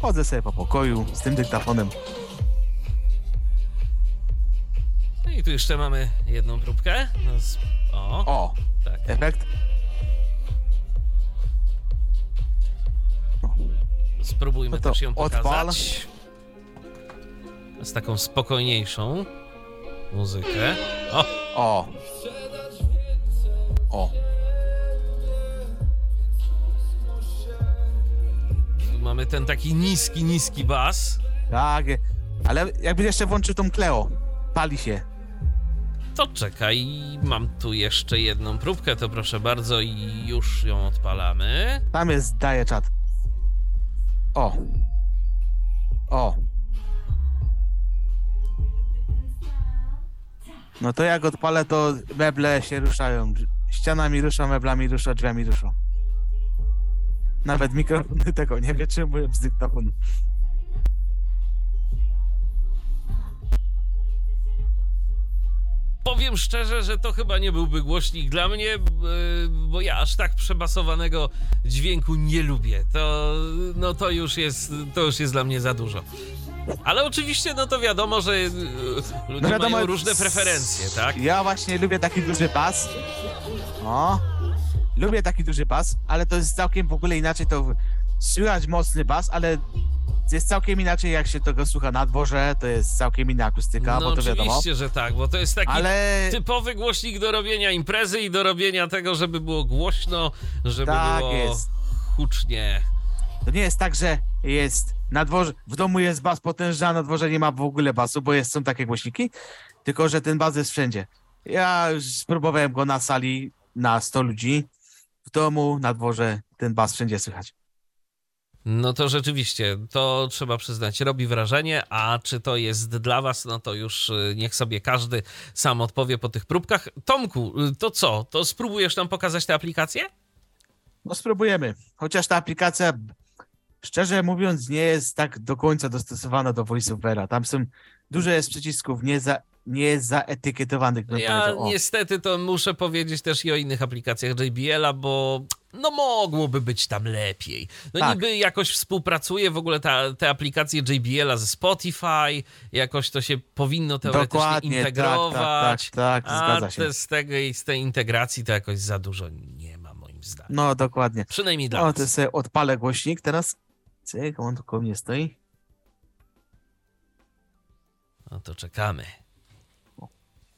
Chodzę sobie po pokoju z tym dyktafonem. No i tu jeszcze mamy jedną próbkę. O. O. Tak. Efekt. Spróbujmy też ją pokazać. Z taką spokojniejszą muzykę. O! O! O! Tu mamy ten taki niski bas. Tak, ale jakbyś jeszcze włączył tą Cleo, pali się. To czekaj, mam tu jeszcze jedną próbkę, to proszę bardzo i już ją odpalamy. Tam jest, daję czat. O. O. No to jak odpalę, to meble się ruszają. Ściana mi rusza, mebla mi rusza, drzwiami ruszą. Nawet mikrofony tego nie wytrzymują z dyktafonu. Powiem szczerze, że to chyba nie byłby głośnik dla mnie, bo ja aż tak przebasowanego dźwięku nie lubię. To, no to już jest dla mnie za dużo. Ale oczywiście, no to wiadomo, że ludzie mają różne preferencje, tak? Ja właśnie lubię taki duży bas. O, lubię taki duży bas, ale to jest całkiem w ogóle inaczej. To słychać mocny bas, ale jest całkiem inaczej, jak się tego słucha na dworze, to jest całkiem inna akustyka, no bo to wiadomo. No oczywiście, że tak, bo to jest taki typowy głośnik do robienia imprezy i do robienia tego, żeby było głośno, żeby tak było jest hucznie. To nie jest tak, że jest na dworze, w domu jest bas potężny, a na dworze nie ma w ogóle basu, bo są takie głośniki, tylko że ten bas jest wszędzie. Ja już spróbowałem go na sali, na 100 ludzi, w domu, na dworze, ten bas wszędzie słychać. No to rzeczywiście, to trzeba przyznać, robi wrażenie, a czy to jest dla was, no to już niech sobie każdy sam odpowie po tych próbkach. Tomku, to co? To spróbujesz nam pokazać tę aplikację? No spróbujemy, chociaż ta aplikacja, szczerze mówiąc, nie jest tak do końca dostosowana do VoiceOvera. Tam są dużo jest przycisków niezaetykietowanych. Ja niestety to muszę powiedzieć też i o innych aplikacjach JBL-a, bo no mogłoby być tam lepiej. No tak. Niby jakoś współpracuje w ogóle te aplikacje JBL-a ze Spotify, jakoś to się powinno teoretycznie dokładnie integrować, tak, zgadza się. A z tej integracji to jakoś za dużo nie ma moim zdaniem. No dokładnie. Przynajmniej dla nas. To sobie odpalę głośnik teraz. Cyk, on tu koło mnie stoi. No to czekamy.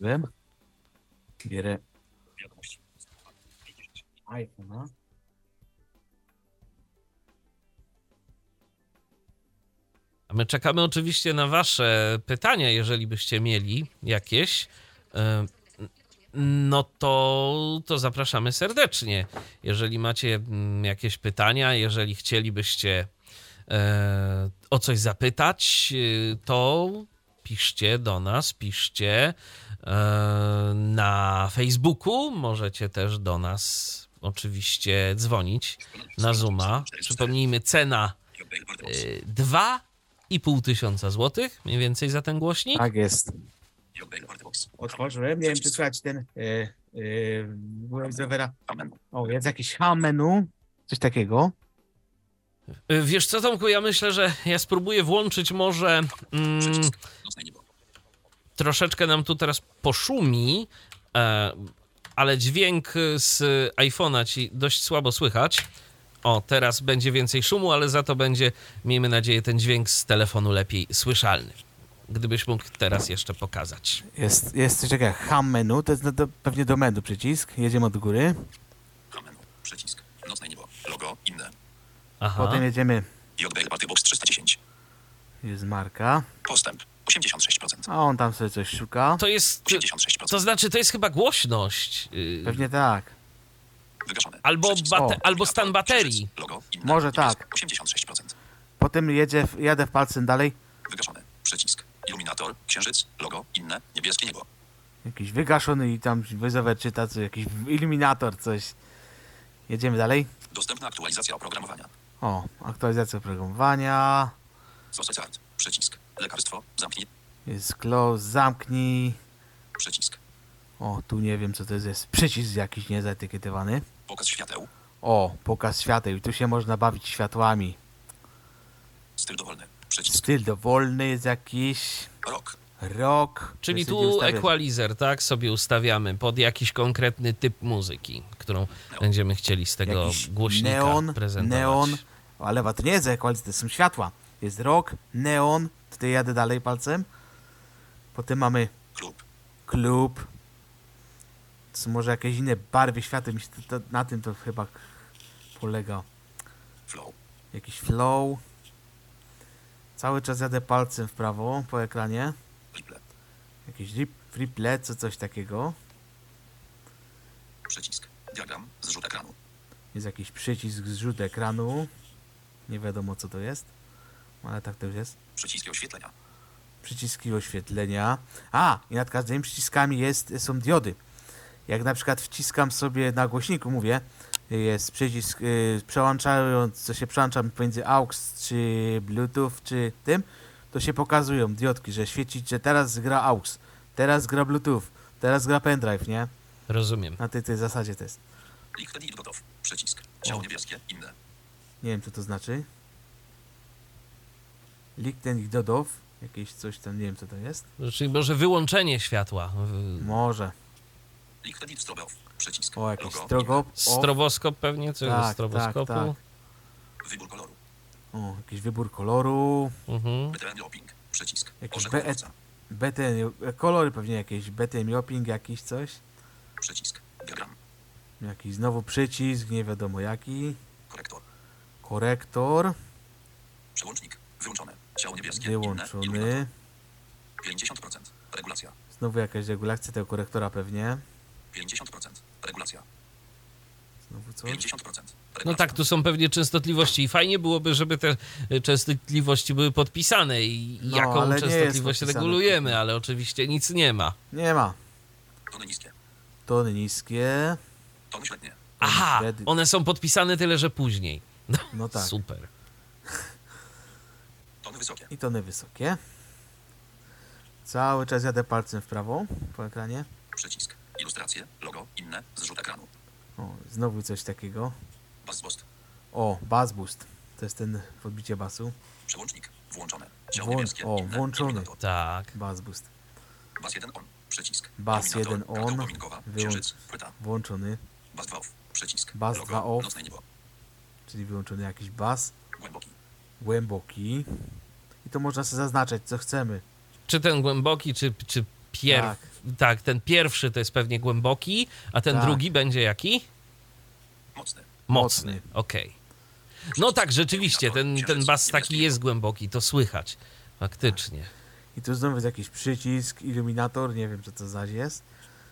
Wiem. Bierę wiadomości iPhone'a. A my czekamy oczywiście na wasze pytania, jeżeli byście mieli jakieś. No to zapraszamy serdecznie. Jeżeli macie jakieś pytania, jeżeli chcielibyście o coś zapytać, to piszcie do nas, piszcie na Facebooku, możecie też do nas oczywiście dzwonić na Zooma. Przypomnijmy, cena 2500 złotych, mniej więcej za ten głośnik. Tak jest. Otworzyłem, nie wiem czy słychać ten VoiceOvera. O, jest jakiś menu, coś takiego. Wiesz co, Tomku, ja myślę, że ja spróbuję włączyć może troszeczkę nam tu teraz poszumi, ale dźwięk z iPhone'a ci dość słabo słychać, O, teraz będzie więcej szumu, ale za to będzie, miejmy nadzieję, ten dźwięk z telefonu lepiej słyszalny. Gdybyś mógł teraz jeszcze pokazać. Jest coś takiego jak ham menu, to jest pewnie do menu przycisk. Jedziemy od góry. Ham menu, przycisk, nocne niebo, logo, inne. Aha. Potem jedziemy. JBL Party Box 310. Jest marka. Postęp 86%. A on tam sobie coś szuka. To jest 86%. To znaczy, to jest chyba głośność. Pewnie tak. Wygaszone. Albo stan baterii. Logo, inne. Może tak. 86%. Potem jadę w palcem dalej. Wygaszone. Przycisk. Iluminator, księżyc, logo, inne, niebieskie niebo. Jakiś wygaszony i tam wyzawę czyta, co jakiś iluminator, coś. Jedziemy dalej. Dostępna aktualizacja oprogramowania. O, aktualizacja oprogramowania. Sosecard, przycisk. Lekarstwo, zamknij. Jest close, zamknij. Przycisk. O, tu nie wiem, co to jest przycisk jakiś niezaetykietowany. Pokaz świateł. O, pokaz świateł. Tu się można bawić światłami. Styl dowolny. Przycisk. Styl dowolny jest jakiś... Rock. Czyli tu equalizer, tak? Sobie ustawiamy pod jakiś konkretny typ muzyki, którą będziemy chcieli z tego jakiś głośnika prezentować. Neon. Ale to nie jest equalizer, to są światła. Jest rock, neon. Tutaj jadę dalej palcem. Potem mamy... Klub. To są może jakieś inne barwy światła. Na tym to chyba polega. Flow. Jakiś flow. Cały czas jadę palcem w prawo po ekranie. Jakiś riplet, coś takiego. Przycisk. Diagram. Zrzut ekranu. Jest jakiś przycisk zrzut ekranu. Nie wiadomo, co to jest. Ale tak to już jest. Przyciski oświetlenia. Przyciski oświetlenia. A, i nad każdymi przyciskami są diody. Jak na przykład wciskam sobie na głośniku, mówię, jest przycisk przełączając, co się przełączam pomiędzy AUX, czy Bluetooth, czy tym, to się pokazują diodki, że świeci, że teraz gra AUX, teraz gra Bluetooth, teraz gra pendrive, nie? Rozumiem. Na tej zasadzie to jest. Gotow, przycisk, ciało niebieskie, inne. Nie wiem, co to znaczy. Lichtend Dodow, jakieś coś tam, nie wiem, co to jest. Czyli może wyłączenie światła. Może. Lichtend Strobow, przycisk. O, jakiś stroboskop pewnie, coś tak, do stroboskopu. Tak. Wybór koloru. O, jakiś wybór koloru. BTN Looping, przycisk. Kolory pewnie jakieś, BTN Looping, jakiś coś. Przycisk, diagram. Jakiś znowu przycisk, nie wiadomo jaki. Korektor. Przełącznik. Wyłączone. Ciało niebieskie. Wyłączony. 50%. Regulacja. Znowu jakaś regulacja tego korektora pewnie. 50%. Regulacja. Znowu co? 50%. No tak, tu są pewnie częstotliwości i fajnie byłoby, żeby te częstotliwości były podpisane i jaką częstotliwość regulujemy, ale oczywiście nic nie ma. Nie ma. Tony niskie. Tony niskie. Tony średnie. Aha, one są podpisane tyle, że później. No tak. Super. Wysokie. I tony wysokie. Cały czas jadę palcem w prawo po ekranie. Przycisk, ilustracje, logo, inne, zrzut ekranu. O, znowu coś takiego. Bass boost. O, bass boost. To jest ten podbicie basu. Przełącznik, włączone. O, inne, włączony. Tak. Bass boost. Bass 1 on, przycisk. Bass 1 on, włączony. Bass 2 off, przycisk. Bass 2 off, nocne niebo. Czyli wyłączony jakiś bass. Głęboki. I to można sobie zaznaczać, co chcemy. Czy ten głęboki, czy pierwszy. Tak. Tak, ten pierwszy to jest pewnie głęboki, a ten drugi będzie jaki? Mocny. Okej. No tak, rzeczywiście, ten bas taki jest głęboki, to słychać. Faktycznie. I tu znowu jest jakiś przycisk, iluminator, nie wiem, co to zaś jest.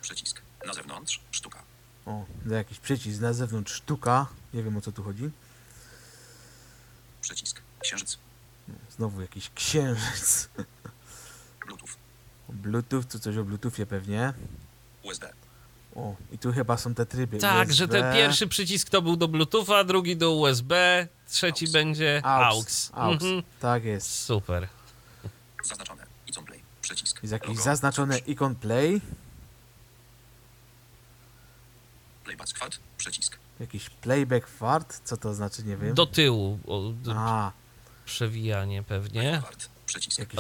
Przycisk na zewnątrz, sztuka. O, jakiś przycisk na zewnątrz, sztuka. Nie wiem, o co tu chodzi. Przycisk. Księżyc. Znowu jakiś księżyc. Bluetooth, tu coś o Bluetoothie pewnie. USB. O, i tu chyba są te tryby. Tak, USB. Że ten pierwszy przycisk to był do Bluetootha, drugi do USB, trzeci będzie AUX. Tak jest. Super. Zaznaczone icon play, przycisk. Jest jakieś zaznaczone icon play. Playback quad, przycisk. Jakiś playback fart, co to znaczy, nie wiem. Do tyłu. Przewijanie pewnie.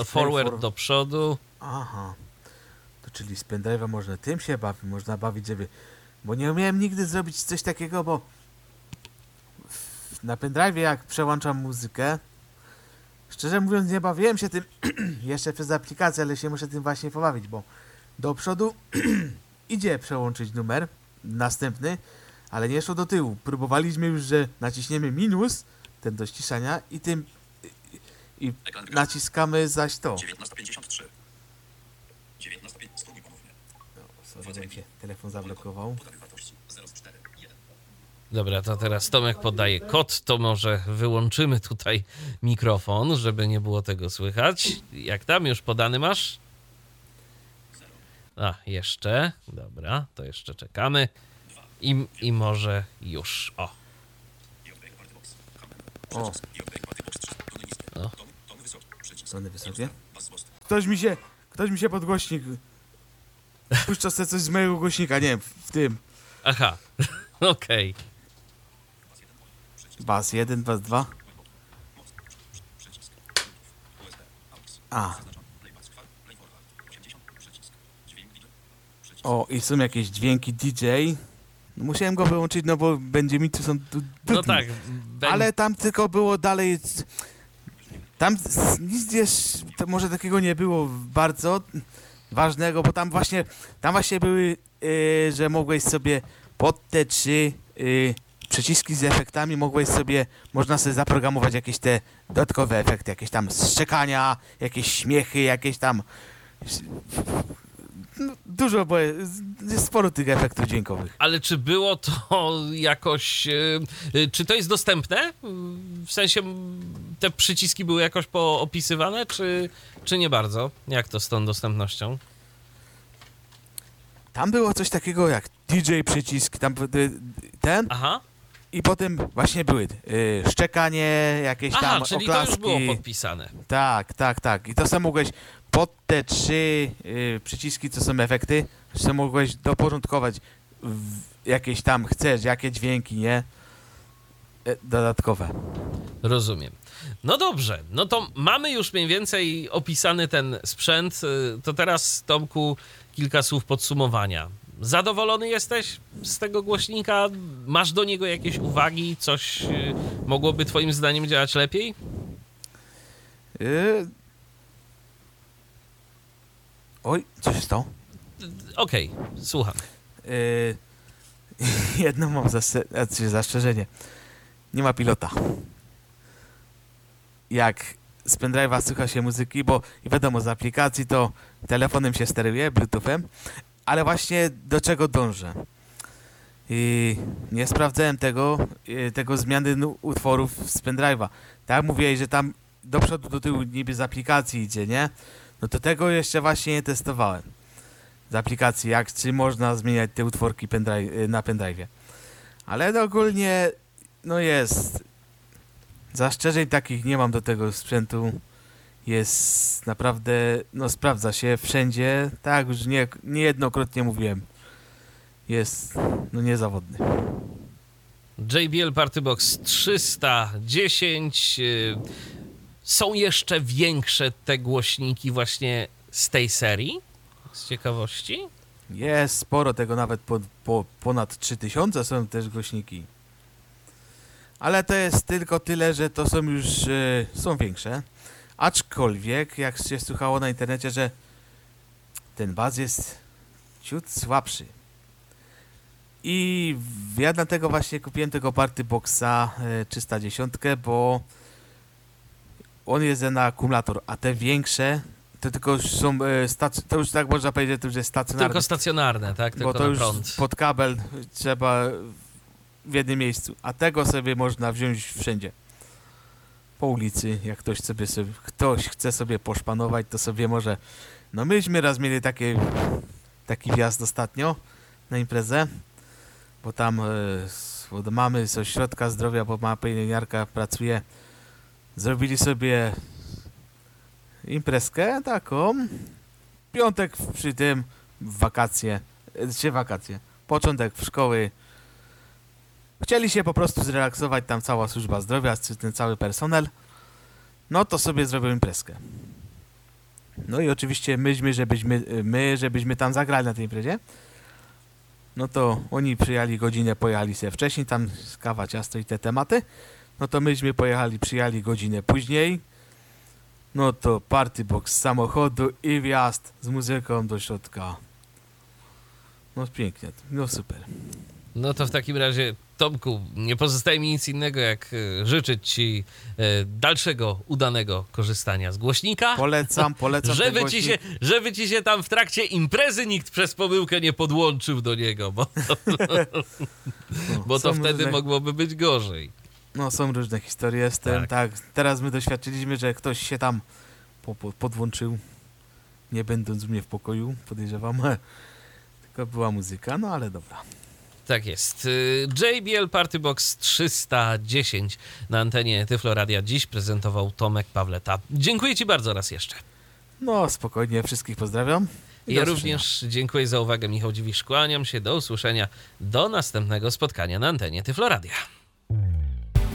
Forward do przodu. Aha. To czyli z pendrive'a można tym się bawić, można bawić, żeby... Bo nie umiałem nigdy zrobić coś takiego, bo na pendrive, jak przełączam muzykę. Szczerze mówiąc, nie bawiłem się tym jeszcze przez aplikację, ale się muszę tym właśnie pobawić, bo do przodu idzie przełączyć numer następny, ale nie szło do tyłu. Próbowaliśmy już, że naciśniemy minus, ten do ściszania i tym i naciskamy zaś to. 1953. 1953. No, sorry, telefon zablokował. Dobra, to teraz Tomek podaje kod, to może wyłączymy tutaj mikrofon, żeby nie było tego słychać. Jak tam? Już podany masz? A, jeszcze. Dobra, to jeszcze czekamy. I może już. O. O. No. Tony wysokie? Ktoś mi się pod głośnik... Puszcza sobie coś z mojego głośnika, nie wiem, w tym. Aha, okej. Okay. Bas 1, bas 2. A. O, i są jakieś dźwięki DJ. Musiałem go wyłączyć, no bo będzie mi tu są... No tak. Ale tam tylko było dalej... Tam nic jeszcze, może takiego nie było bardzo ważnego, bo tam właśnie były, że mogłeś sobie pod te 3... przyciski z efektami można sobie zaprogramować jakieś te dodatkowe efekty, jakieś tam szczekania, jakieś śmiechy, jakieś tam no, dużo, bo jest sporo tych efektów dźwiękowych. Ale czy było to jakoś, czy to jest dostępne? W sensie te przyciski były jakoś poopisywane, czy nie bardzo? Jak to z tą dostępnością? Tam było coś takiego jak DJ przycisk, tam ten. Aha. I potem właśnie były szczekanie, jakieś tam oklaski. Czyli to już było podpisane. Tak. I to sam mogłeś pod te 3 przyciski, co są efekty, co mogłeś doporządkować jakieś tam chcesz, jakie dźwięki, nie? Dodatkowe. Rozumiem. No dobrze, no to mamy już mniej więcej opisany ten sprzęt. To teraz, Tomku, kilka słów podsumowania. Zadowolony jesteś z tego głośnika? Masz do niego jakieś uwagi? Coś mogłoby twoim zdaniem działać lepiej? Oj, coś jest to? Okej, słucham. Jedno mam zastrzeżenie. Nie ma pilota. Jak z pendrive'a słucha się muzyki, bo wiadomo, z aplikacji to telefonem się steruje, bluetoothem, ale właśnie do czego dążę? I nie sprawdzałem tego zmiany utworów z pendrive'a. Tak mówiłeś, że tam do przodu, do tyłu niby z aplikacji idzie, nie? No to tego jeszcze właśnie nie testowałem. Z aplikacji, czy można zmieniać te utworki na pendrive'ie. Ale ogólnie, no jest... Zastrzeżeń takich nie mam do tego sprzętu. Jest naprawdę, no sprawdza się wszędzie, tak już niejednokrotnie mówiłem. Jest, no niezawodny. JBL Party Box 310. Są jeszcze większe te głośniki właśnie z tej serii? Z ciekawości? Jest sporo tego, nawet ponad 3000 są też głośniki. Ale to jest tylko tyle, że to są już są większe. Aczkolwiek, jak się słuchało na internecie, że ten baz jest ciut słabszy. I ja dlatego właśnie kupiłem tego Party Boxa 310, bo on jest na akumulator, a te większe to tylko już są to już tak można powiedzieć, to już jest stacjonarne. Tylko stacjonarne, tak? Tylko bo to już prąd. Pod kabel trzeba... w jednym miejscu, a tego sobie można wziąć wszędzie. Po ulicy, jak ktoś chce sobie poszpanować, to sobie może... No myśmy raz mieli taki wjazd ostatnio na imprezę, bo tam od mamy z ośrodka zdrowia, bo mała pielęgniarka pracuje, zrobili sobie imprezkę taką. Piątek przy tym wakacje. Początek w szkoły. Chcieli się po prostu zrelaksować, tam cała służba zdrowia, ten cały personel. No to sobie zrobił imprezkę. No i oczywiście żebyśmy tam zagrali na tej imprezie. No to oni przyjęli godzinę, pojechali sobie wcześniej, tam kawa, ciasto i te tematy. No to myśmy przyjechali godzinę później. No to party box z samochodu i wjazd z muzyką do środka. No pięknie, no super. No to w takim razie, Tomku, nie pozostaje mi nic innego jak życzyć ci dalszego udanego korzystania z głośnika. Polecam żeby ci się tam w trakcie imprezy nikt przez pomyłkę nie podłączył do niego, bo to wtedy mogłoby być gorzej. No są różne historie z tym, tak. Teraz my doświadczyliśmy, że ktoś się tam podłączył, nie będąc u mnie w pokoju, podejrzewam. Tylko była muzyka, no ale dobra. Tak jest. JBL Party Box 310 na antenie Tyflo Radia dziś prezentował Tomek Pawleta. Dziękuję ci bardzo raz jeszcze. No spokojnie, wszystkich pozdrawiam. Ja również dziękuję za uwagę, Michał Dziwisz. Kłaniam się, do usłyszenia, do następnego spotkania na antenie Tyflo Radia.